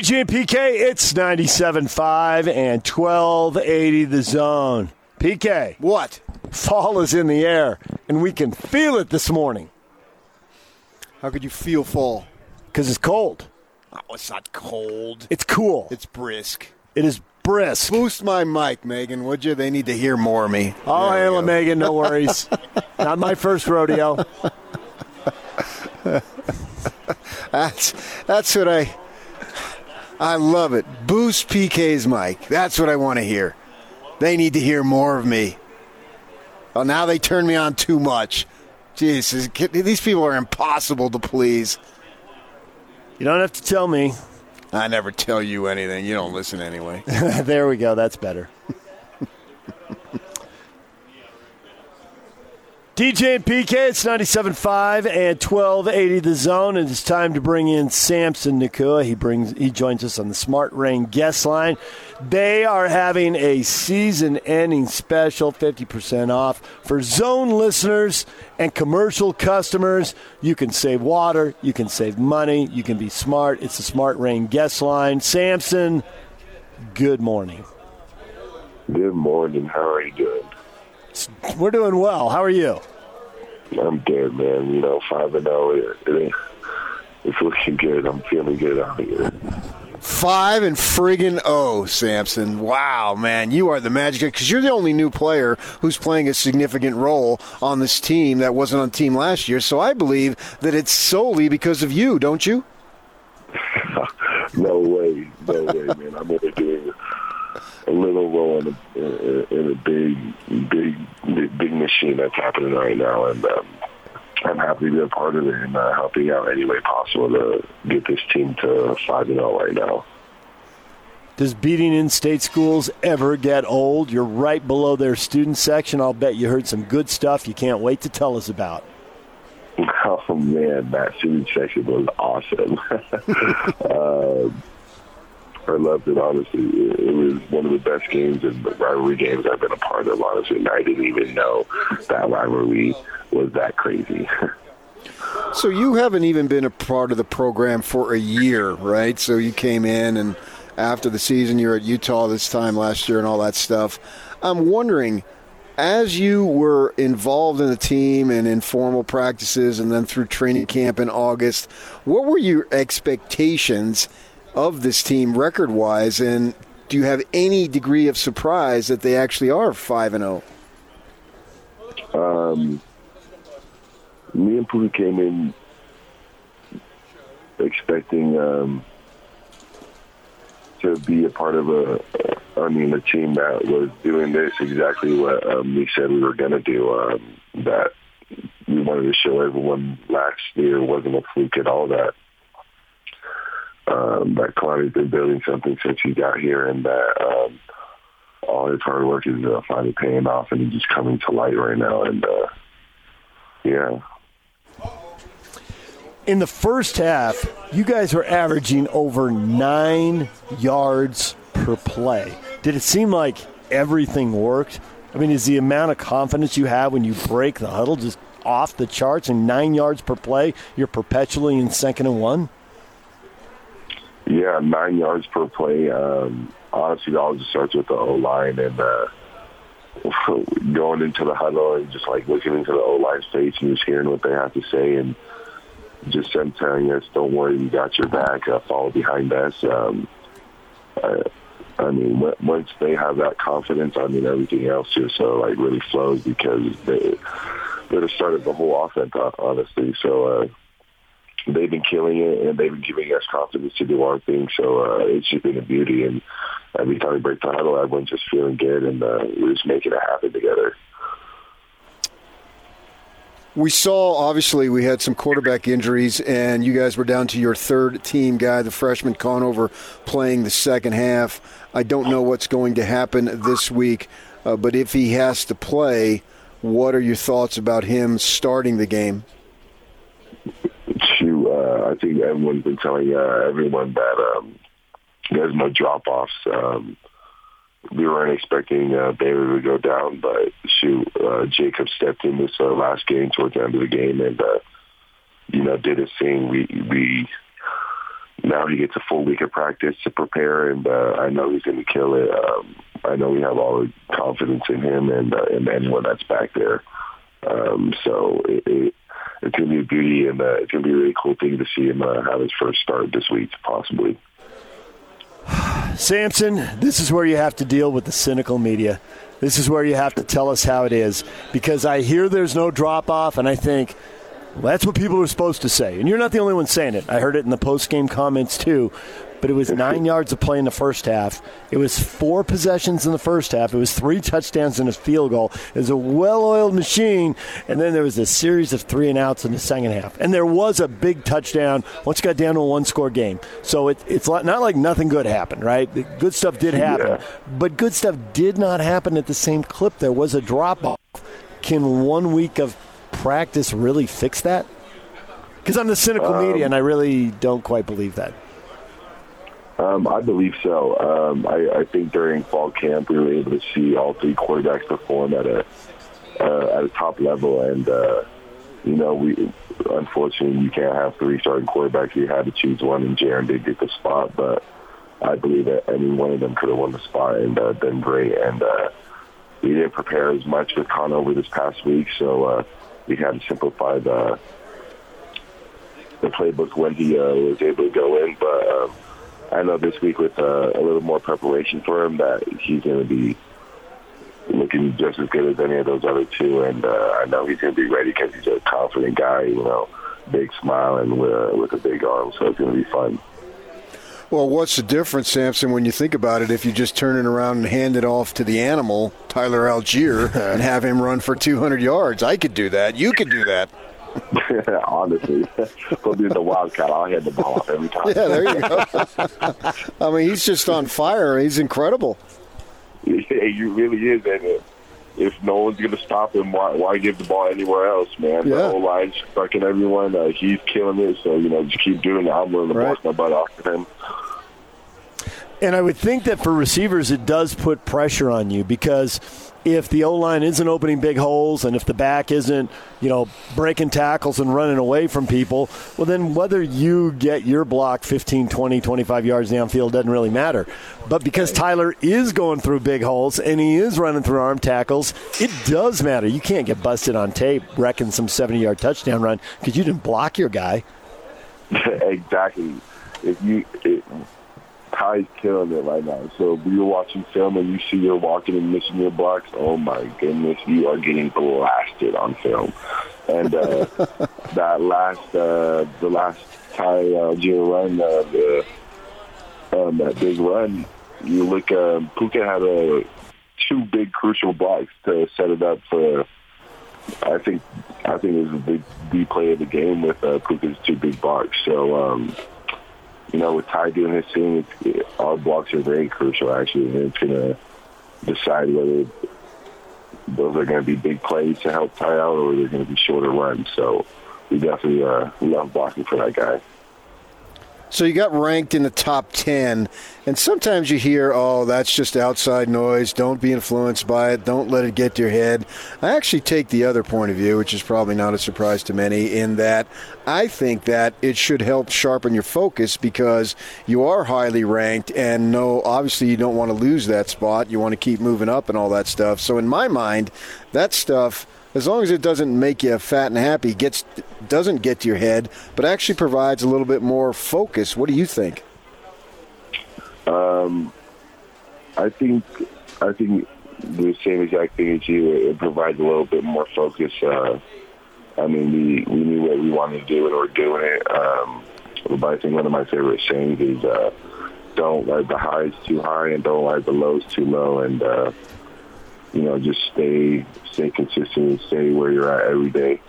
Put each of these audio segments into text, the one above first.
DJ and PK, it's 97.5 and 1280 The Zone. PK. What? Fall is in the air, and we can feel it this morning. How could you feel fall? Because it's cold. Oh, it's not cold. It's cool. It's brisk. It is brisk. Boost my mic, Megan, would you? They need to hear more of me. I'll handle it, Megan. No worries. Not my first rodeo. That's what I love it. Boost PK's mic. That's what I want to hear. They need to hear more of me. Well, now they turn me on too much. Jesus, these people are impossible to please. You don't have to tell me. I never tell you anything. You don't listen anyway. There we go. That's better. DJ and PK, it's 97.5 and 1280 The Zone, and it's time to bring in Samson Nacua. He joins us on the Smart Rain guest line. They are having a season-ending special, 50% off for Zone listeners and commercial customers. You can save water, you can save money, you can be smart. It's the Smart Rain guest line. Samson, good morning. Good morning. How are you doing? We're doing well. How are you? I'm good, man. 5-0. It's looking good. I'm feeling good out here. 5-0, Samson. Wow, man. You are the magic, because you're the only new player who's playing a significant role on this team that wasn't on the team last year. So I believe that it's solely because of you, don't you? No way, man. I'm only doing it. A little role in a big machine that's happening right now, and I'm happy to be a part of it and helping out any way possible to get this team to 5-0 right now. Does beating in-state schools ever get old? You're right below their student section. I'll bet you heard some good stuff you can't wait to tell us about. Oh, man, that student section was awesome. I loved it, honestly. It was one of the best games and rivalry games I've been a part of, honestly, and I didn't even know that rivalry was that crazy. So you haven't even been a part of the program for a year, right? So you came in, and after the season, you were at Utah this time last year and all that stuff. I'm wondering, as you were involved in the team and in formal practices and then through training camp in August, what were your expectations of this team record-wise, and do you have any degree of surprise that they actually are 5-0? Me and Puka came in expecting to be a part of a team that was doing this exactly what we said we were going to do, that we wanted to show everyone last year wasn't a fluke at all, that that Kalani's been building something since he got here, and that all his hard work is finally paying off, and it's just coming to light right now. And yeah. In the first half, you guys were averaging over 9 yards per play. Did it seem like everything worked? I mean, is the amount of confidence you have when you break the huddle just off the charts, and 9 yards per play, you're perpetually in 2nd and 1? Yeah, 9 yards per play. Honestly, it all just starts with the O-line, and going into the huddle and just, looking into the O-line's face and just hearing what they have to say, and just them telling us, don't worry, we got your back, follow behind us. Once they have that confidence, everything else just really flows, because they're the start of the whole offense, honestly. So, they've been killing it, and they've been giving us confidence to do our thing. So it's just been a beauty. And every time we break the huddle, everyone's just feeling good, and we're just making it happen together. We saw, obviously, we had some quarterback injuries, and you guys were down to your third team guy, the freshman Conover, playing the second half. I don't know what's going to happen this week, but if he has to play, what are your thoughts about him starting the game? I think everyone's been telling everyone that there's no drop-offs. We weren't expecting Baylor to go down, but Jacob stepped in this last game towards the end of the game, and did his thing. We now he gets a full week of practice to prepare, and I know he's going to kill it. I know we have all the confidence in him and anyone that's back there. So it's going to be a beauty, and it's going to be a really cool thing to see him have his first start this week, possibly. Samson, this is where you have to deal with the cynical media. This is where you have to tell us how it is, because I hear there's no drop-off, and I think, well, that's what people are supposed to say. And you're not the only one saying it. I heard it in the post-game comments, too. But it was 9 yards of play in the first half. It was 4 possessions in the first half. It was 3 touchdowns and a field goal. It was a well-oiled machine. And then there was a series of 3-and-outs in the second half. And there was a big touchdown once it got down to a one-score game. So it's not like nothing good happened, right? Good stuff did happen. Yeah. But good stuff did not happen at the same clip. There was a drop-off. Can 1 week of practice really fix that? Because I'm the cynical media, and I really don't quite believe that. I believe so. I think during fall camp we were able to see all 3 quarterbacks perform at a top level, and we unfortunately you can't have 3 starting quarterbacks. We had to choose one, and Jaren did get the spot, but I believe that any one of them could have won the spot and been great. And we didn't prepare as much with Conover this past week, so we had to simplify the playbook when he was able to go in, but. I know this week with a little more preparation for him that he's going to be looking just as good as any of those other 2, and I know he's going to be ready because he's a confident guy, big smile and with a big arm, so it's going to be fun. Well, what's the difference, Samson, when you think about it, if you just turn it around and hand it off to the animal, Tyler Allgeier, and have him run for 200 yards? I could do that. You could do that. Honestly, we'll do the wildcat. I'll head the ball off every time. Yeah, there you go. I mean, he's just on fire. He's incredible. Yeah, he really is. And if no one's going to stop him, why give the ball anywhere else, man? Yeah. The whole line's fucking everyone. He's killing it. So, just keep doing it. I'm willing to bust my butt off of him. And I would think that for receivers, it does put pressure on you, because if the O-line isn't opening big holes and if the back isn't, breaking tackles and running away from people, well, then whether you get your block 15, 20, 25 yards downfield doesn't really matter. But because Tyler is going through big holes and he is running through arm tackles, it does matter. You can't get busted on tape wrecking some 70-yard touchdown run because you didn't block your guy. Exactly. Ty's killing it right now. So if you're watching film and you see you're walking and missing your blocks, oh my goodness, you are getting blasted on film. And that last Ty Allgeier run, that big run, you look. Puka had 2 big crucial blocks to set it up for. I think it was the play of the game with Puka's 2 big blocks. So. With Ty doing his thing, our blocks are very crucial, actually, and it's going to decide whether those are going to be big plays to help Ty out or they're going to be shorter runs. So we definitely love blocking for that guy. So you got ranked in the top 10, and sometimes you hear, oh, that's just outside noise. Don't be influenced by it. Don't let it get to your head. I actually take the other point of view, which is probably not a surprise to many, in that I think that it should help sharpen your focus because you are highly ranked, and obviously you don't want to lose that spot. You want to keep moving up and all that stuff. So in my mind, that stuff, as long as it doesn't make you fat and happy, doesn't get to your head, but actually provides a little bit more focus. What do you think? I think the same exact thing as you. It provides a little bit more focus. We knew what we wanted to do and we're doing it. But I think one of my favorite sayings is don't let the highs too high and don't let the lows too low. And just stay consistent and stay where you're at every day.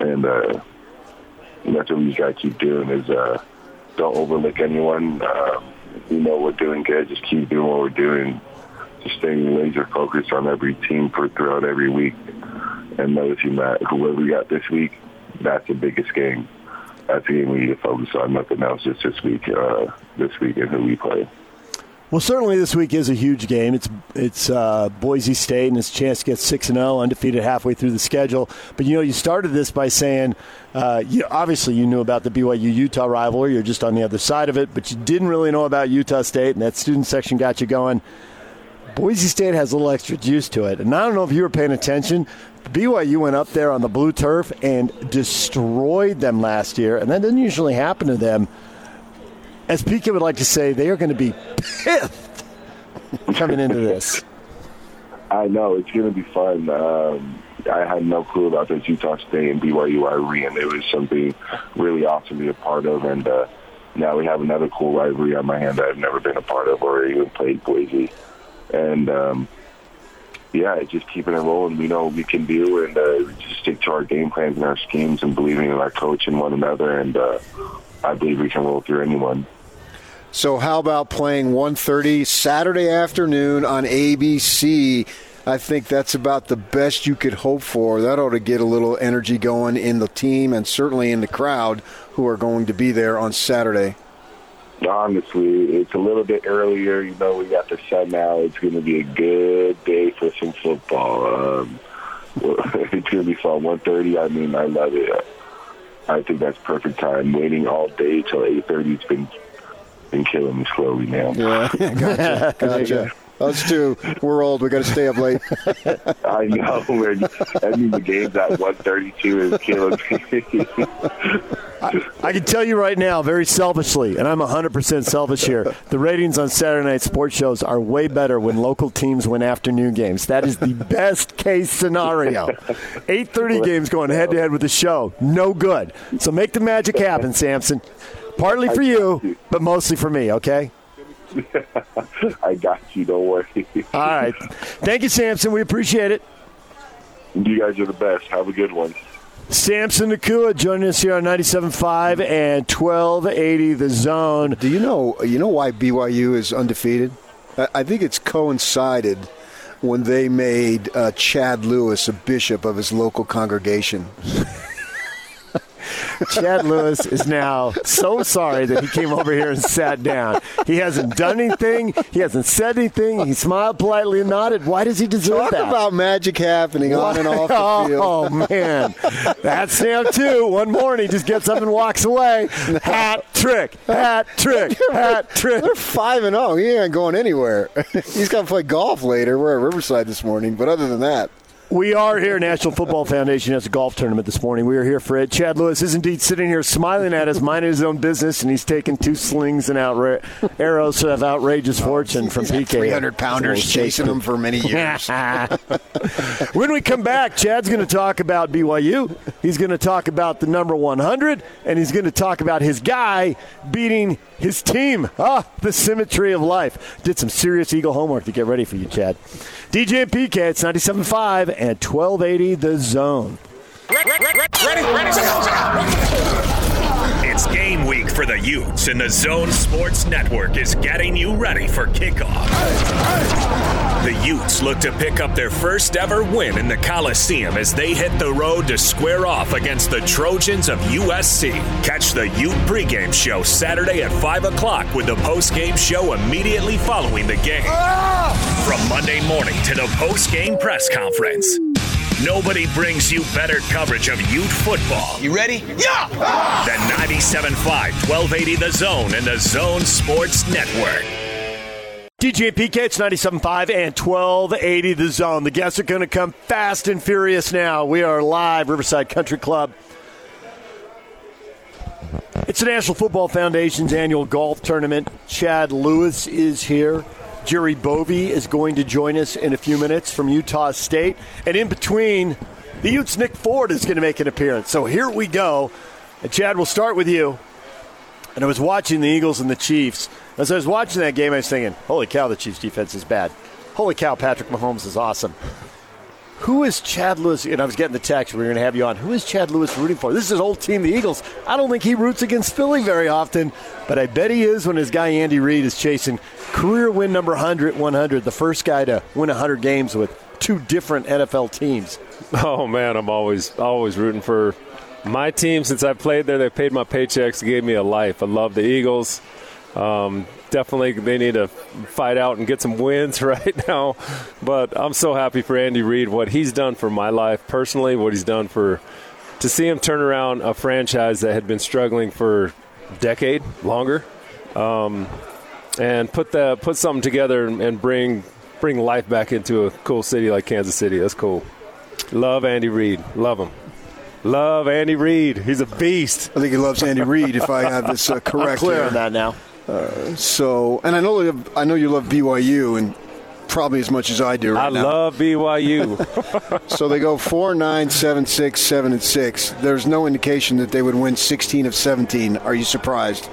And that's what we got to keep doing is don't overlook anyone. We're doing good. Just keep doing what we're doing. Just stay laser focused on every team throughout every week. And noticing that whoever we got this week, that's the biggest game. That's the game we need to focus on. Nothing else. It's this week and who we play. Well, certainly this week is a huge game. It's Boise State and his chance to get 6-0, undefeated halfway through the schedule. But, you know, you started this by saying, obviously you knew about the BYU-Utah rivalry. You're just on the other side of it. But you didn't really know about Utah State, and that student section got you going. Boise State has a little extra juice to it. And I don't know if you were paying attention. BYU went up there on the blue turf and destroyed them last year. And that doesn't usually happen to them. As PK would like to say, they are going to be pissed coming into this. I know. It's going to be fun. I had no clue about this Utah State and BYU rivalry, and it was something really awesome to be a part of. And now we have another cool rivalry on my hand that I've never been a part of or even played Boise. And, just keeping it rolling. We know what we can do, and just stick to our game plans and our schemes and believing in our coach and one another. And I believe we can roll through anyone. So how about playing 1:30 Saturday afternoon on ABC? I think that's about the best you could hope for. That ought to get a little energy going in the team and certainly in the crowd who are going to be there on Saturday. Honestly, it's a little bit earlier. You know, we got the sun now. It's going to be a good day for some football. It's going to be fun. 1:30, I mean, I love it. I think that's perfect time. Waiting all day till 8:30, it's been killing me slowly now. Yeah, gotcha. Us too. We're old. We got to stay up late. I know. The game's at 1:32 is killing me. I can tell you right now, very selfishly, and I'm 100% selfish here, the ratings on Saturday night sports shows are way better when local teams win afternoon games. That is the best case scenario. 8:30 games going head-to-head with the show. No good. So make the magic happen, Samson. Partly for you, but mostly for me, okay? I got you. Don't worry. All right. Thank you, Samson. We appreciate it. You guys are the best. Have a good one. Samson Nacua joining us here on 97.5 and 1280 The Zone. Do you know why BYU is undefeated? I think it's coincided when they made Chad Lewis a bishop of his local congregation. Chad Lewis is now so sorry that he came over here and sat down. He hasn't done anything. He hasn't said anything. He smiled politely and nodded. Why does he deserve that? Talk about magic happening on and off the field. Oh, man. That's Sam, too. One morning, he just gets up and walks away. Hat trick. Hat trick. Hat trick. They're 5-0. He ain't going anywhere. He's got to play golf later. We're at Riverside this morning. But other than that. We are here. National Football Foundation has a golf tournament this morning. We are here for it. Chad Lewis is indeed sitting here smiling at us, minding his own business, and he's taken two slings and arrows of outrageous fortune from PK. 300-pounders chasing him for many years. When we come back, Chad's going to talk about BYU. He's going to talk about the number 100, and he's going to talk about his guy beating his team. Ah, the symmetry of life. Did some serious Eagle homework to get ready for you, Chad. DJ and PK, it's 97.5 and 1280 The Zone. It's game week for the Utes, and the Zone Sports Network is getting you ready for kickoff. The Utes look to pick up their first ever win in the Coliseum as they hit the road to square off against the Trojans of USC. Catch the Ute pregame show Saturday at 5 o'clock with the postgame show immediately following the game. From Monday morning to the postgame press conference. Nobody brings you better coverage of Ute football. You ready? Yeah! The 97.5, 1280 The Zone and The Zone Sports Network. DJ PK, it's 97.5 and 1280 The Zone. The guests are going to come fast and furious now. We are live, Riverside Country Club. It's the National Football Foundation's annual golf tournament. Chad Lewis is here. Jerry Bovee is going to join us in a few minutes from Utah State. And in between, the Utes' Nick Ford is going to make an appearance. So here we go. And, Chad, we'll start with you. And I was watching the Eagles and the Chiefs. As I was watching that game, I was thinking, holy cow, the Chiefs' defense is bad. Holy cow, Patrick Mahomes is awesome. Who is Chad Lewis? And I was getting the text, we're going to have you on. Who is Chad Lewis rooting for? This is his old team, the Eagles. I don't think he roots against Philly very often, but I bet he is when his guy Andy Reid is chasing career win number 100, the first guy to win 100 games with two different NFL teams. Oh, man, I'm always rooting for my team. Since I played there, they paid my paychecks, gave me a life. I love the Eagles. definitely they need to fight out and get some wins right now. But I'm so happy for Andy Reid, what he's done for my life personally, what he's done for – to see him turn around a franchise that had been struggling for a decade, longer, and put something together and bring life back into a cool city like Kansas City. That's cool. Love Andy Reid. Love him. Love Andy Reid. He's a beast. I think he loves Andy Reid, if I have this correct. I'm clear on that now. And I know you love BYU, and probably as much as I do right now. I love BYU. So they go 4-9, 7-6, 7-6. There's no indication that they would win 16 of 17. Are you surprised?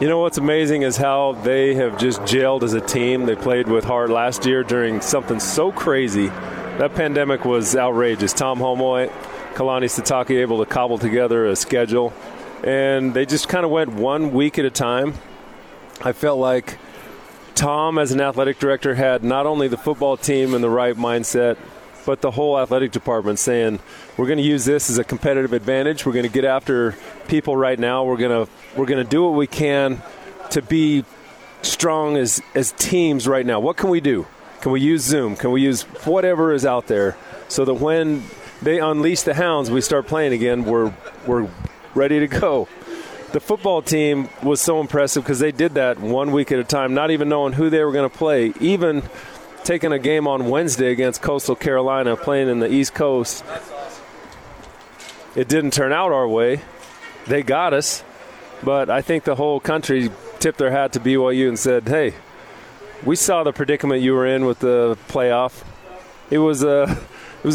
You know what's amazing is how they have just gelled as a team. They played with heart last year during something so crazy. That pandemic was outrageous. Tom Holmoe, Kalani Sitake able to cobble together a schedule. And they just kind of went one week at a time. I felt like Tom, as an athletic director, had not only the football team in the right mindset, but the whole athletic department saying, we're going to use this as a competitive advantage. We're going to get after people right now. We're going to do what we can to be strong as teams right now. What can we do? Can we use Zoom? Can we use whatever is out there so that when they unleash the hounds, we start playing again, we're ready to go. The football team was so impressive because they did that one week at a time, not even knowing who they were going to play, even taking a game on Wednesday against Coastal Carolina, playing in the East Coast. It didn't turn out our way. They got us. But I think the whole country tipped their hat to BYU and said, hey, we saw the predicament you were in with the playoff. It was a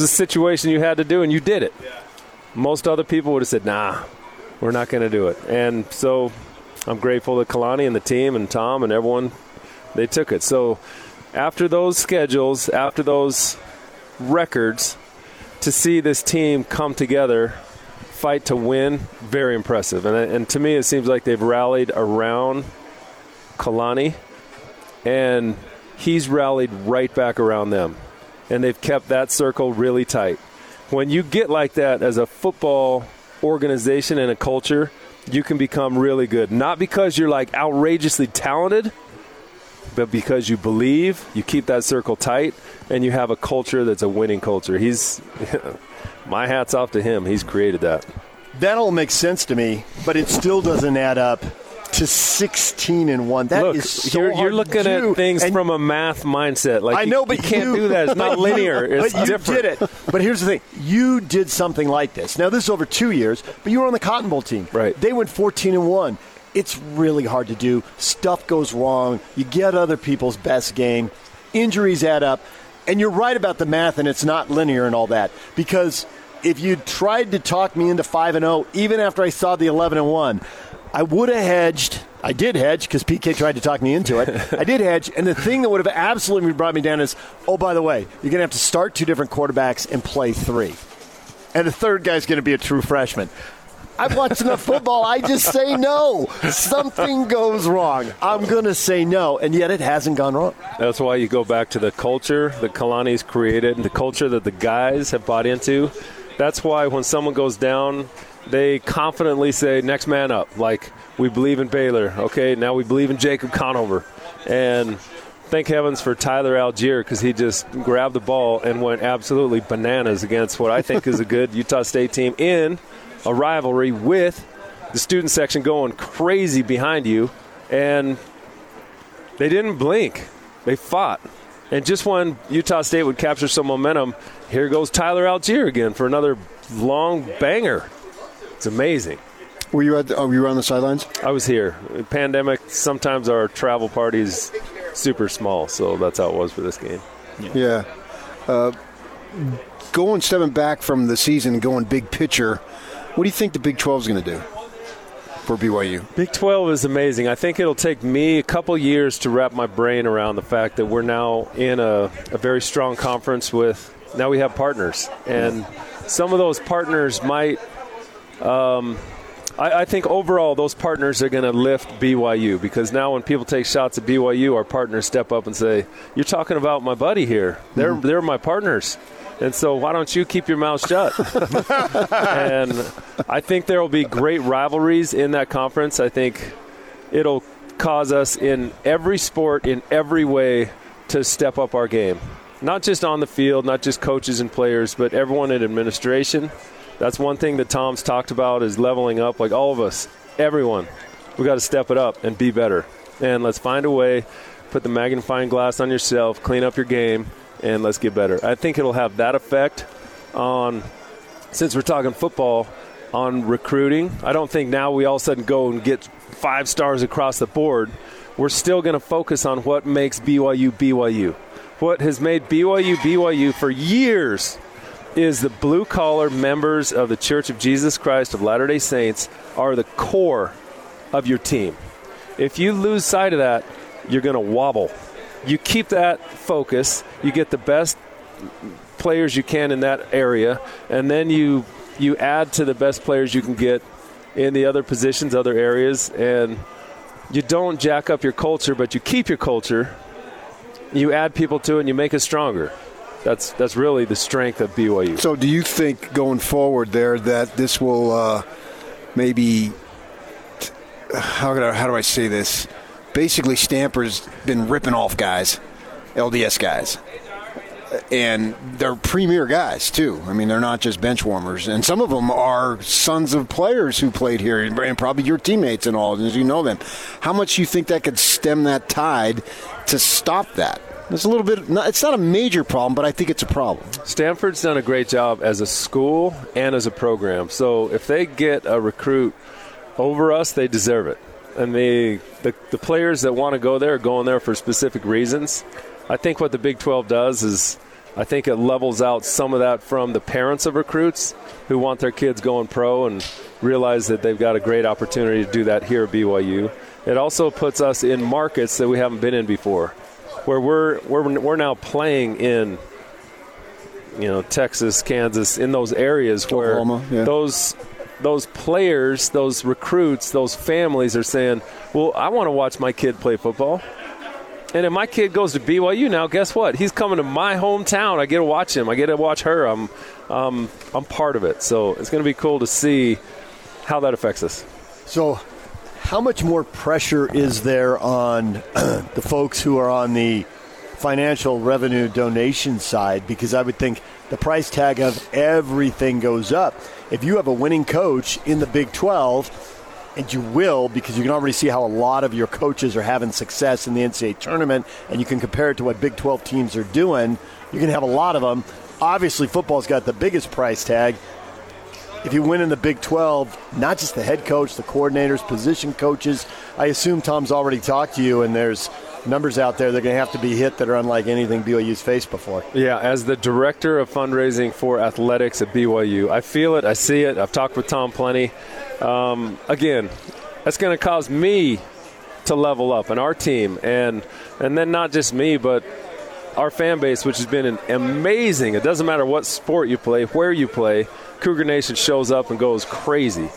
situation you had to do, and you did it. Most other people would have said, nah, we're not going to do it. And so I'm grateful that Kalani and the team and Tom and everyone, they took it. So after those schedules, after those records, to see this team come together, fight to win, very impressive. And to me, it seems like they've rallied around Kalani. And he's rallied right back around them. And they've kept that circle really tight. When you get like that as a football organization and a culture, you can become really good. Not because you're like outrageously talented, but because you believe, you keep that circle tight, and you have a culture that's a winning culture. My hat's off to him. He's created that. That all makes sense to me, but it still doesn't add up to 16-1. That Look, is so you're looking at things from a math mindset. Like I know, but you can't do that. It's not linear. It's different. You did it. But here's the thing: you did something like this. Now this is over 2 years, but you were on the Cotton Bowl team. Right? They went 14-1. It's really hard to do. Stuff goes wrong. You get other people's best game. Injuries add up, and you're right about the math, and it's not linear and all that. Because if you tried to talk me into 5-0, even after I saw the 11-1. I would have hedged. I did hedge because PK tried to talk me into it. I did hedge. And the thing that would have absolutely brought me down is, oh, by the way, you're going to have to start two different quarterbacks and play three. And the third guy's going to be a true freshman. I've watched enough football. I just say no. Something goes wrong. I'm going to say no. And yet it hasn't gone wrong. That's why you go back to the culture that Kalani's created, the culture that the guys have bought into. That's why when someone goes down, they confidently say, next man up. Like, we believe in Baylor. Okay, now we believe in Jacob Conover. And thank heavens for Tyler Allgeier because he just grabbed the ball and went absolutely bananas against what I think is a good Utah State team in a rivalry with the student section going crazy behind you. And they didn't blink. They fought. And just when Utah State would capture some momentum, here goes Tyler Allgeier again for another long banger. It's amazing. Were you on the sidelines? I was here. Pandemic, sometimes our travel party's super small, so that's how it was for this game. Yeah. Stepping back from the season, going big picture, what do you think the Big 12 is going to do for BYU? Big 12 is amazing. I think it'll take me a couple years to wrap my brain around the fact that we're now in a very strong conference with – now we have partners. And some of those partners might – I think overall those partners are going to lift BYU because now when people take shots at BYU, our partners step up and say, you're talking about my buddy here. They're my partners. And so why don't you keep your mouth shut? And I think there will be great rivalries in that conference. I think it'll cause us in every sport, in every way, to step up our game. Not just on the field, not just coaches and players, but everyone in administration. That's one thing that Tom's talked about is leveling up. Like all of us, everyone, we got to step it up and be better. And let's find a way, put the magnifying glass on yourself, clean up your game, and let's get better. I think it'll have that effect on, since we're talking football, on recruiting. I don't think now we all of a sudden go and get 5 stars across the board. We're still going to focus on what makes BYU BYU. What has made BYU BYU for years is the blue-collar members of the Church of Jesus Christ of Latter-day Saints are the core of your team. If you lose sight of that, you're going to wobble. You keep that focus. You get the best players you can in that area, and then you add to the best players you can get in the other positions, other areas, and you don't jack up your culture, but you keep your culture. You add people to it, and you make it stronger. That's really the strength of BYU. So do you think going forward there that this will maybe – how do I say this? Basically, Stamper's been ripping off guys, LDS guys. And they're premier guys, too. I mean, they're not just bench warmers. And some of them are sons of players who played here and probably your teammates and all, as you know them. How much do you think that could stem that tide to stop that? It's a little bit – it's not a major problem, but I think it's a problem. Stanford's done a great job as a school and as a program. So if they get a recruit over us, they deserve it. And the players that want to go there are going there for specific reasons. I think what the Big 12 does is I think it levels out some of that from the parents of recruits who want their kids going pro and realize that they've got a great opportunity to do that here at BYU. It also puts us in markets that we haven't been in before, where we're now playing in, Texas, Kansas, in those areas where Oklahoma, yeah. Those players, those recruits, those families are saying, well, I want to watch my kid play football. And if my kid goes to BYU now, guess what? He's coming to my hometown. I get to watch him. I get to watch her. I'm part of it. So it's going to be cool to see how that affects us. So how much more pressure is there on the folks who are on the financial revenue donation side? Because I would think the price tag of everything goes up. If you have a winning coach in the Big 12, and you will, because you can already see how a lot of your coaches are having success in the NCAA tournament, and you can compare it to what Big 12 teams are doing. You're going to have a lot of them. Obviously, football's got the biggest price tag. If you win in the Big 12, not just the head coach, the coordinators, position coaches. I assume Tom's already talked to you, and there's numbers out there that are going to have to be hit that are unlike anything BYU's faced before. Yeah, as the director of fundraising for athletics at BYU, I feel it, I see it. I've talked with Tom plenty. Again, that's going to cause me to level up and our team, and then not just me, but our fan base, which has been an amazing. It doesn't matter what sport you play, where you play, Cougar Nation shows up and goes crazy.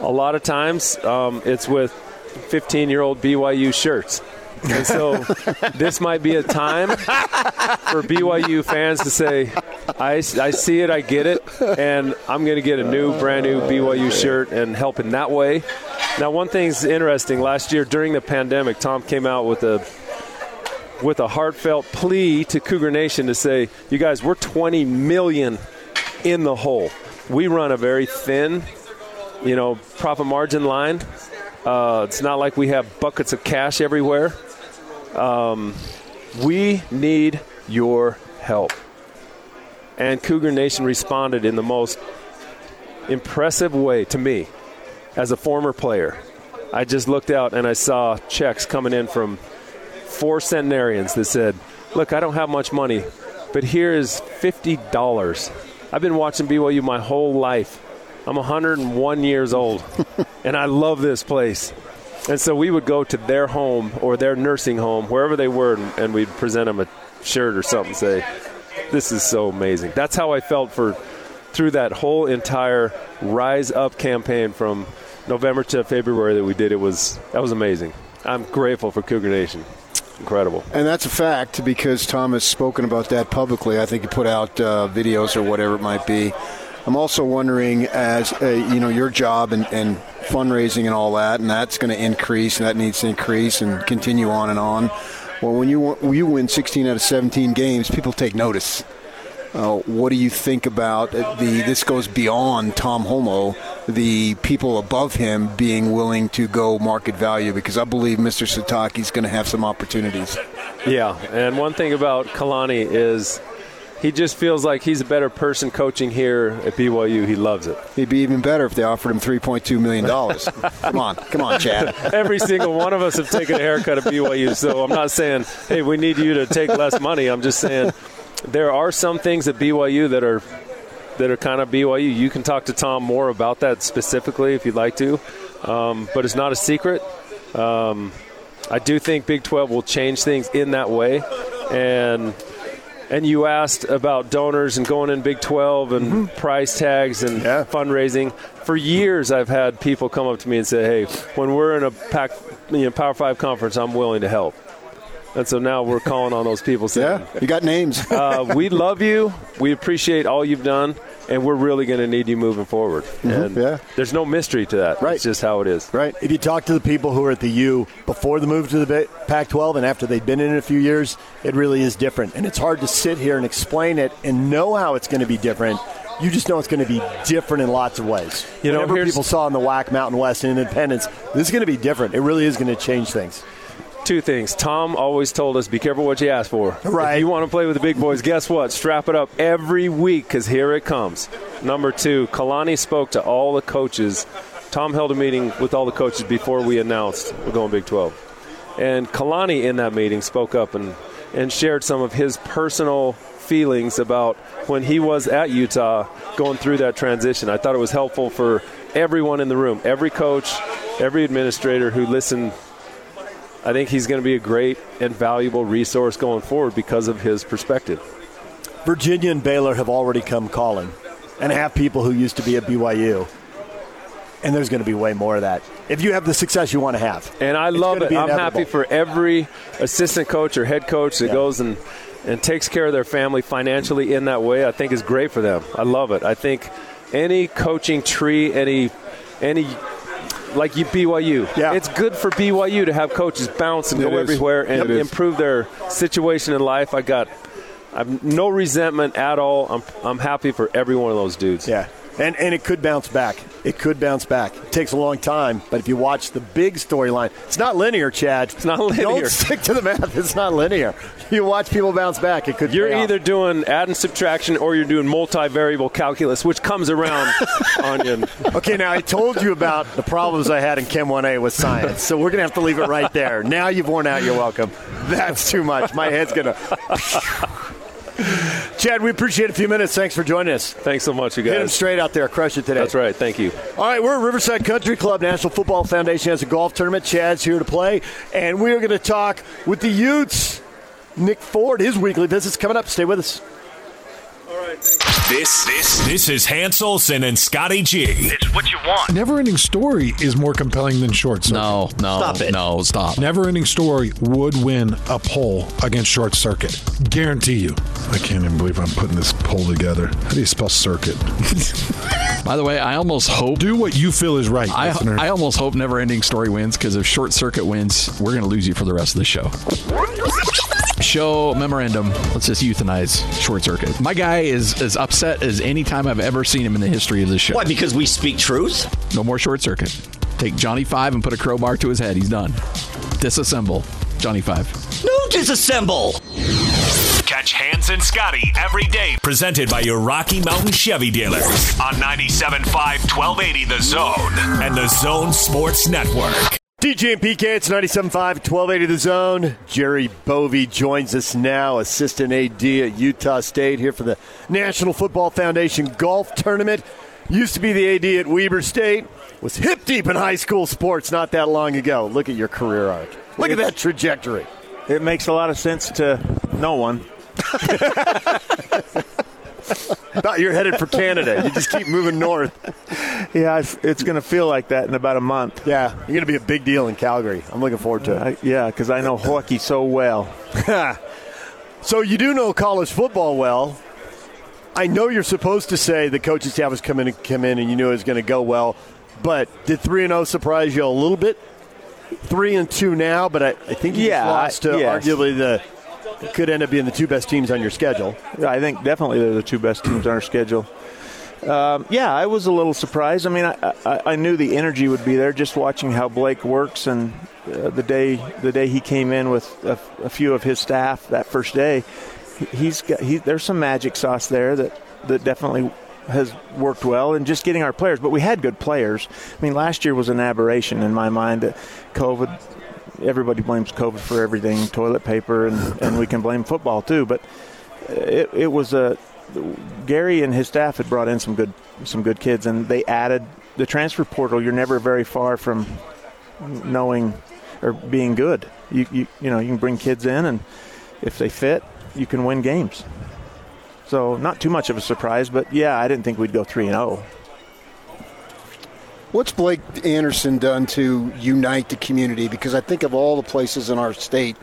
A lot of times it's with 15-year-old BYU shirts. And so this might be a time for BYU fans to say, I see it, I get it, and I'm going to get a new, brand new BYU shirt and help in that way. Now, one thing's interesting. Last year during the pandemic, Tom came out with a heartfelt plea to Cougar Nation to say, you guys, we're $20 million in the hole. We run a very thin, profit margin line. It's not like we have buckets of cash everywhere. We need your help. And Cougar Nation responded in the most impressive way to me as a former player. I just looked out and I saw checks coming in from 4 centenarians that said, look, I don't have much money, but here is $50. I've been watching BYU my whole life. I'm 101 years old, and I love this place. And so we would go to their home or their nursing home, wherever they were, and we'd present them a shirt or something and say, this is so amazing. That's how I felt through that whole entire Rise Up campaign from November to February that we did. That was amazing. I'm grateful for Cougar Nation. Incredible. And that's a fact because Tom has spoken about that publicly. I think he put out videos or whatever it might be. I'm also wondering, as your job and fundraising and all that, and that's going to increase, and that needs to increase and continue on and on. Well, when you win 16 out of 17 games, people take notice. What do you think about this goes beyond Tom Holmoe, the people above him being willing to go market value? Because I believe Mr. Sitake's going to have some opportunities. Yeah, and one thing about Kalani is he just feels like he's a better person coaching here at BYU. He loves it. He'd be even better if they offered him $3.2 million. Come on, Chad. Every single one of us have taken a haircut at BYU, so I'm not saying, hey, we need you to take less money. I'm just saying there are some things at BYU that are kind of BYU. You can talk to Tom more about that specifically if you'd like to, but it's not a secret. I do think Big 12 will change things in that way. And you asked about donors and going in Big 12 and price tags and fundraising. For years, I've had people come up to me and say, hey, when we're in a Power 5 conference, I'm willing to help. And so now we're calling on those people saying, you got names. We love you. We appreciate all you've done. And we're really going to need you moving forward. Mm-hmm. And there's no mystery to that. Right. It's just how it is. Right. If you talk to the people who are at the U before the move to the Pac-12 and after they've been in it a few years, it really is different. And it's hard to sit here and explain it and know how it's going to be different. You just know it's going to be different in lots of ways. Whatever people saw in the WAC, Mountain West, and Independence, this is going to be different. It really is going to change things. Two things. Tom always told us, be careful what you ask for. Right. If you want to play with the big boys, guess what? Strap it up every week because here it comes. Number two, Kalani spoke to all the coaches. Tom held a meeting with all the coaches before we announced we're going Big 12. And Kalani in that meeting spoke up and shared some of his personal feelings about when he was at Utah going through that transition. I thought it was helpful for everyone in the room, every coach, every administrator who listened. I think he's going to be a great and valuable resource going forward because of his perspective. Virginia and Baylor have already come calling and have people who used to be at BYU. And there's going to be way more of that if you have the success you want to have. And I love it. I'm happy for every assistant coach or head coach that goes and takes care of their family financially in that way. I think is great for them. I love it. I think any coaching tree, any like BYU. Yeah. It's good for BYU to have coaches bounce and go everywhere and improve their situation in life. I've no resentment at all. I'm happy for every one of those dudes. Yeah. And it could bounce back. It takes a long time, but if you watch the big storyline, it's not linear, Chad. It's not linear. Don't stick to the math. It's not linear. You watch people bounce back. It could. You're either doing add and subtraction or you're doing multivariable calculus, which comes around on you. Okay, now I told you about the problems I had in Chem 1A with science, so we're going to have to leave it right there. Now you've worn out your welcome. That's too much. My head's going to... Chad, we appreciate a few minutes. Thanks for joining us. Thanks so much, you guys. Hit him straight out there. Crush it today. That's right. Thank you. All right, we're at Riverside Country Club. National Football Foundation has a golf tournament. Chad's here to play. And we are going to talk with the Utes. Nick Ford, his weekly visit's coming up. Stay with us. All right, thanks. This is Hans Olsen and Scotty G. It's what you want. Never Ending Story is more compelling than Short Circuit. No. Stop it. No, stop. Never Ending Story would win a poll against Short Circuit. Guarantee you. I can't even believe I'm putting this poll together. How do you spell circuit? By the way, I almost hope... Do what you feel is right, listener. I almost hope Never Ending Story wins, because if Short Circuit wins, we're going to lose you for the rest of the show. Show memorandum. Let's just euthanize Short Circuit. My guy is as upset as any time I've ever seen him in the history of this show. Why? Because we speak truth? No more Short Circuit. Take Johnny Five and put a crowbar to his head. He's done. Disassemble Johnny Five. No, disassemble. Catch Hans and Scotty every day. Presented by your Rocky Mountain Chevy dealers on 97.5 1280 The Zone and The Zone Sports Network. DJ and PK, it's 97.5, 1280 The Zone. Jerry Bovee joins us now, assistant AD at Utah State, here for the National Football Foundation Golf Tournament. Used to be the AD at Weber State. Was hip deep in high school sports not that long ago. Look at your career arc. Look at that trajectory. It makes a lot of sense to no one. Thought you're headed for Canada. You just keep moving north. Yeah, it's going to feel like that in about a month. Yeah, you're going to be a big deal in Calgary. I'm looking forward to it. Yeah, because I know hockey so well. So you do know college football well. I know you're supposed to say the coaching staff was come in and you knew it was going to go well, but did 3-0 surprise you a little bit? 3-2 now, but I think you just lost to arguably it could end up being the two best teams on your schedule. I think definitely they're the two best teams on our schedule. I was a little surprised. I mean, I knew the energy would be there just watching how Blake works, and the day he came in with a few of his staff that first day, there's some magic sauce there that definitely has worked well, and just getting our players. But we had good players. I mean, last year was an aberration in my mind. COVID, everybody blames COVID for everything, toilet paper, and we can blame football too. But it was a Gary and his staff had brought in some good kids, and they added the transfer portal. You're never very far from knowing or being good. You can bring kids in, and if they fit, you can win games. So not too much of a surprise, but I didn't think we'd go 3-0. What's Blake Anderson done to unite the community? Because I think of all the places in our state,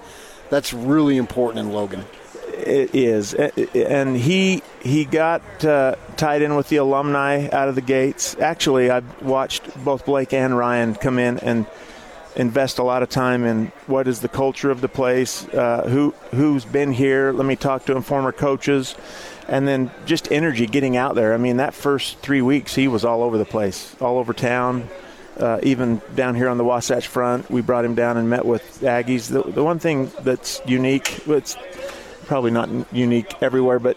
that's really important in Logan. It is, and he got tied in with the alumni out of the gates. Actually, I've watched both Blake and Ryan come in and invest a lot of time in what is the culture of the place, who's been here. Let me talk to him, former coaches, and then just energy getting out there. I mean, that first 3 weeks, he was all over the place, all over town, even down here on the Wasatch Front. We brought him down and met with Aggies. The one thing that's unique, it's probably not unique everywhere, but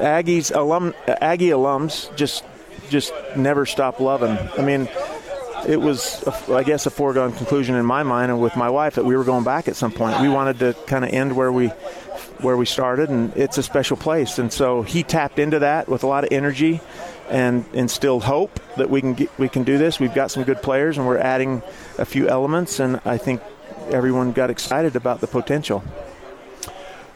Aggie alums just never stop loving. I mean, it was, I guess, a foregone conclusion in my mind and with my wife that we were going back at some point. We wanted to kind of end where we started, and it's a special place. And so he tapped into that with a lot of energy and instilled hope that we can do this. We've got some good players, and we're adding a few elements, and I think everyone got excited about the potential.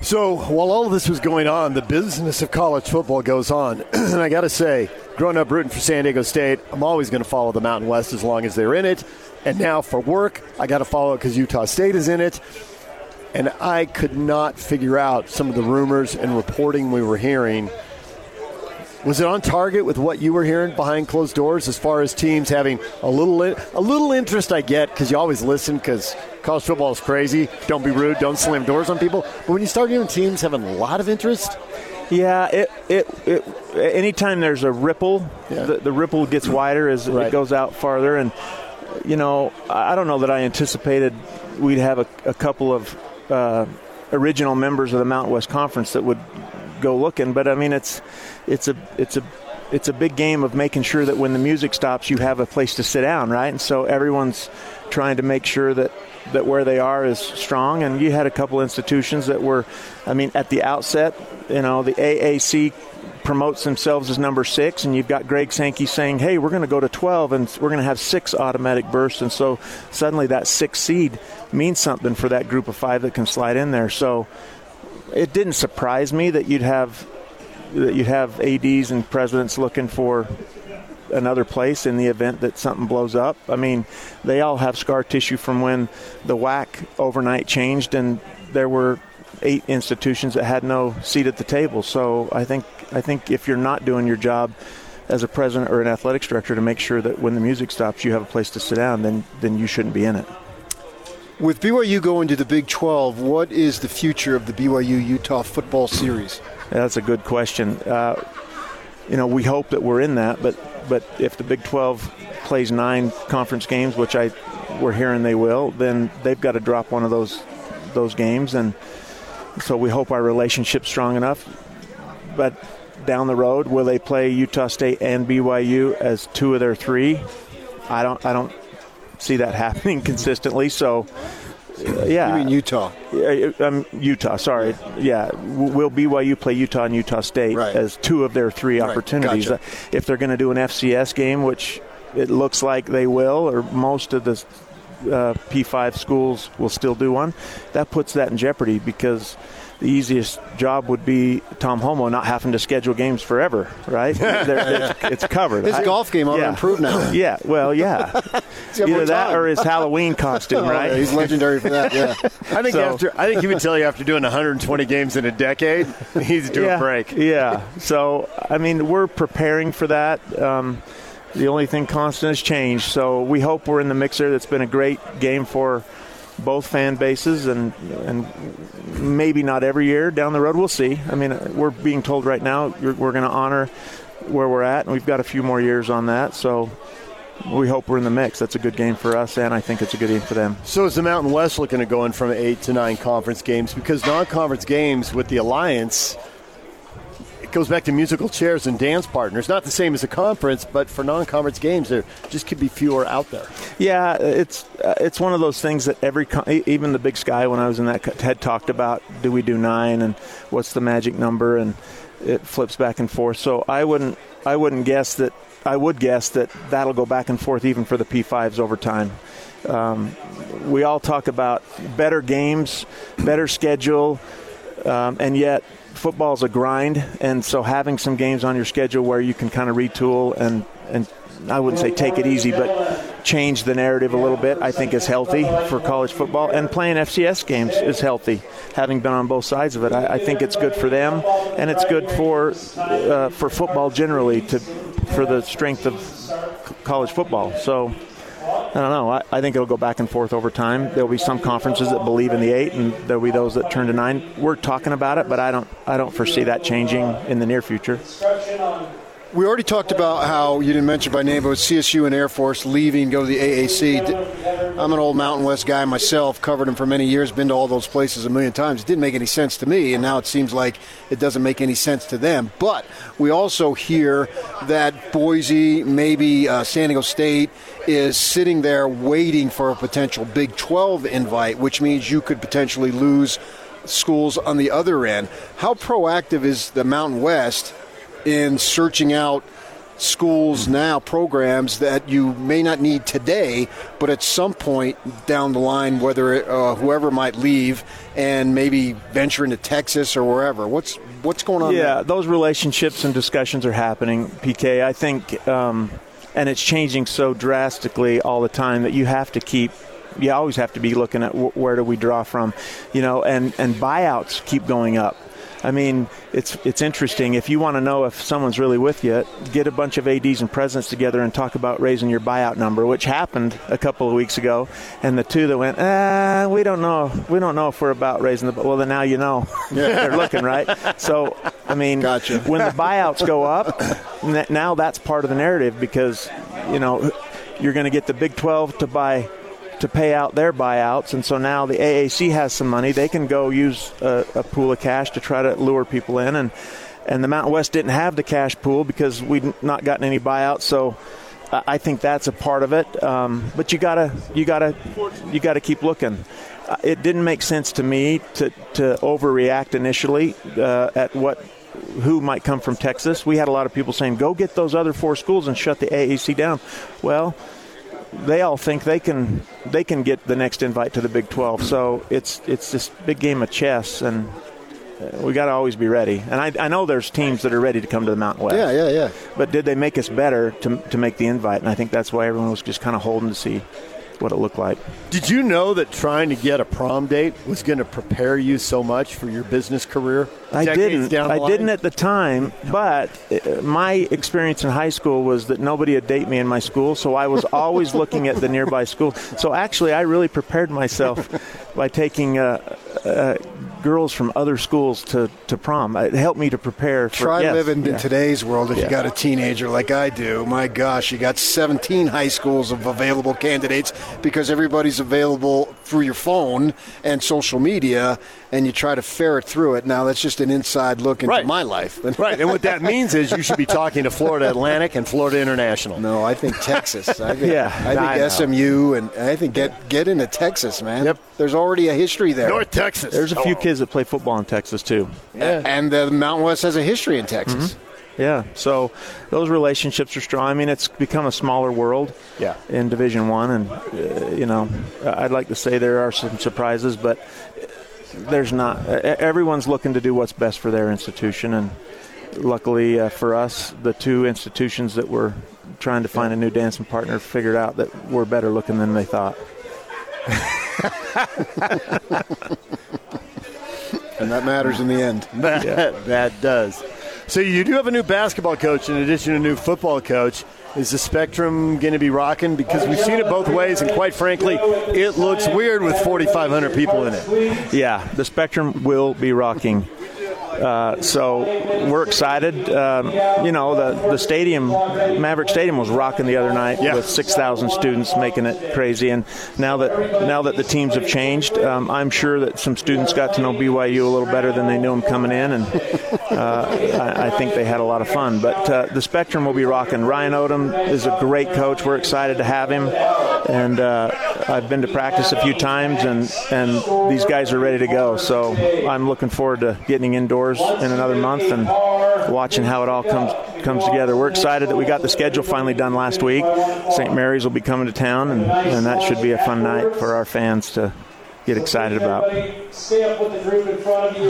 So while all of this was going on, the business of college football goes on. And I got to say, growing up rooting for San Diego State, I'm always going to follow the Mountain West as long as they're in it. And now for work, I got to follow it because Utah State is in it. And I could not figure out some of the rumors and reporting we were hearing. Was it on target with what you were hearing behind closed doors as far as teams having a little interest? I get, because you always listen, because college football is crazy. Don't be rude. Don't slam doors on people. But when you start hearing teams having a lot of interest, anytime there's a ripple, the ripple gets wider as it goes out farther. And, I don't know that I anticipated we'd have a couple of original members of the Mountain West Conference that would go looking, but I mean it's a big game of making sure that when the music stops, you have a place to sit down, right? And so everyone's trying to make sure that where they are is strong. And you had a couple institutions that were, I mean, at the outset, the AAC promotes themselves as number 6, and you've got Greg Sankey saying, hey, we're going to go to 12 and we're going to have 6 automatic bursts. And so suddenly that 6 seed means something for that group of 5 that can slide in there. So it didn't surprise me that you'd have ADs and presidents looking for another place in the event that something blows up. I mean, they all have scar tissue from when the WAC overnight changed, and there were 8 institutions that had no seat at the table. So I think if you're not doing your job as a president or an athletics director to make sure that when the music stops, you have a place to sit down, then you shouldn't be in it. With BYU going to the Big 12, what is the future of the BYU-Utah football series? That's a good question. We hope that we're in that, but if the Big 12 plays 9 conference games, which we're hearing they will, then they've got to drop one of those games. And so we hope our relationship's strong enough. But down the road, will they play Utah State and BYU as 2 of their 3? I don't see that happening consistently. So You mean Utah? Utah, sorry. Yeah. Will BYU play Utah and Utah State as 2 of their 3 opportunities? Gotcha. If they're going to do an FCS game, which it looks like they will, or most of the P5 schools will still do one, that puts that in jeopardy, because the easiest job would be Tom Holmoe not having to schedule games forever, right? It's covered. His golf game ought to improve now. Yeah, well, yeah. Either that or his Halloween costume, right? Yeah, he's legendary for that, yeah. I think he would tell you after doing 120 games in a decade, he's due a break. Yeah, so, I mean, we're preparing for that. The only thing constant is change, so we hope we're in the mixer. That's been a great game for both fan bases, and maybe not every year down the road. We'll see. I mean, we're being told right now we're going to honor where we're at, and we've got a few more years on that, so we hope we're in the mix. That's a good game for us, and I think it's a good game for them. So is the Mountain West looking to go in from 8 to 9 conference games? Because non-conference games with the Alliance, it goes back to musical chairs and dance partners. Not the same as a conference, but for non-conference games, there just could be fewer out there. Yeah, it's one of those things that even the Big Sky, when I was in that, had talked about, do we do 9 and what's the magic number, and it flips back and forth. So I would guess that that'll go back and forth even for the P5s over time. We all talk about better games, better schedule, and yet football is a grind, and so having some games on your schedule where you can kind of retool and I wouldn't say take it easy, but change the narrative a little bit, I think is healthy for college football. And playing FCS games is healthy, having been on both sides of it. I think it's good for them, and it's good for football generally, for the strength of college football. So I don't know. I think it'll go back and forth over time. There'll be some conferences that believe in the 8, and there'll be those that turn to 9. We're talking about it, but I don't foresee that changing in the near future. We already talked about how, you didn't mention by name, but CSU and Air Force leaving, go to the AAC. I'm an old Mountain West guy myself, covered them for many years, been to all those places a million times. It didn't make any sense to me, and now it seems like it doesn't make any sense to them. But we also hear that Boise, maybe San Diego State, is sitting there waiting for a potential Big 12 invite, which means you could potentially lose schools on the other end. How proactive is the Mountain West in searching out schools now, programs that you may not need today, but at some point down the line, whether whoever might leave and maybe venture into Texas or wherever? What's going on there? Yeah, those relationships and discussions are happening, PK. I think, and it's changing so drastically all the time that you always have to be looking at where do we draw from, and buyouts keep going up. I mean, it's interesting. If you want to know if someone's really with you, get a bunch of ADs and presidents together and talk about raising your buyout number, which happened a couple of weeks ago. And the two that went, we don't know if we're about raising the. Well, then now you know. Yeah. They're looking, right? So, I mean, gotcha. When the buyouts go up, now that's part of the narrative, because you're going to get the Big 12 to pay out their buyouts, and so now the AAC has some money. They can go use a pool of cash to try to lure people in, and the Mountain West didn't have the cash pool because we'd not gotten any buyouts, so I think that's a part of it. But you gotta keep looking. It didn't make sense to me to overreact initially at who might come from Texas. We had a lot of people saying, go get those other 4 schools and shut the AAC down. Well, they all think they can get the next invite to the Big 12. So it's this big game of chess, and we got to always be ready. And I know there's teams that are ready to come to the Mountain West. Yeah. But did they make us better to make the invite? And I think that's why everyone was just kind of holding to see what it looked like. Did you know that trying to get a prom date was going to prepare you so much for your business career? I didn't at the time, but my experience in high school was that nobody would date me in my school, so I was always looking at the nearby school. So actually, I really prepared myself by taking girls from other schools to prom. It helped me to prepare. Living in today's world, if you got a teenager like I do, my gosh, you got 17 high schools of available candidates because everybody's available through your phone and social media, and you try to ferret through it. Now, that's just an inside look into my life. Right, and what that means is you should be talking to Florida Atlantic and Florida International. No, I think Texas. I think SMU, and I think get into Texas, man. Yep. There's already a history there. North Texas. There's a few kids that play football in Texas, too. Yeah. And the Mountain West has a history in Texas. Mm-hmm. Yeah, so those relationships are strong. I mean, it's become a smaller world in Division I, and, you know, I'd like to say there are some surprises, but there's not. Everyone's looking to do what's best for their institution, and luckily for us, the two institutions that were trying to find a new dancing partner figured out that we're better looking than they thought. And that matters in the end. That does. So you do have a new basketball coach in addition to a new football coach. Is the Spectrum going to be rocking? Because we've seen it both ways, and quite frankly, it looks weird with 4,500 people in it. Yeah, the Spectrum will be rocking. So we're excited. You know, the stadium, Maverick Stadium, was rocking the other night with 6,000 students, making it crazy. And now that the teams have changed, I'm sure that some students got to know BYU a little better than they knew them coming in, and I think they had a lot of fun. But the Spectrum will be rocking. Ryan Odom is a great coach. We're excited to have him. And I've been to practice a few times, and these guys are ready to go. So I'm looking forward to getting indoors in another month and watching how it all comes together. We're excited that we got the schedule finally done last week. St. Mary's will be coming to town, and that should be a fun night for our fans to get excited about.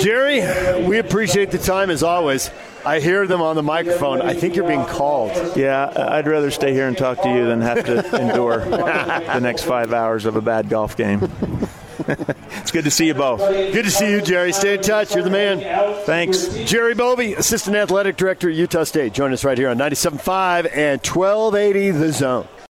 Jerry, we appreciate the time as always. I hear them on the microphone. I think you're being called. Yeah, I'd rather stay here and talk to you than have to endure the next 5 hours of a bad golf game. It's good to see you both. Good to see you, Jerry. Stay in touch. You're the man. Thanks. Jerry Bovee, Assistant Athletic Director at Utah State. Join us right here on 97.5 and 1280 The Zone.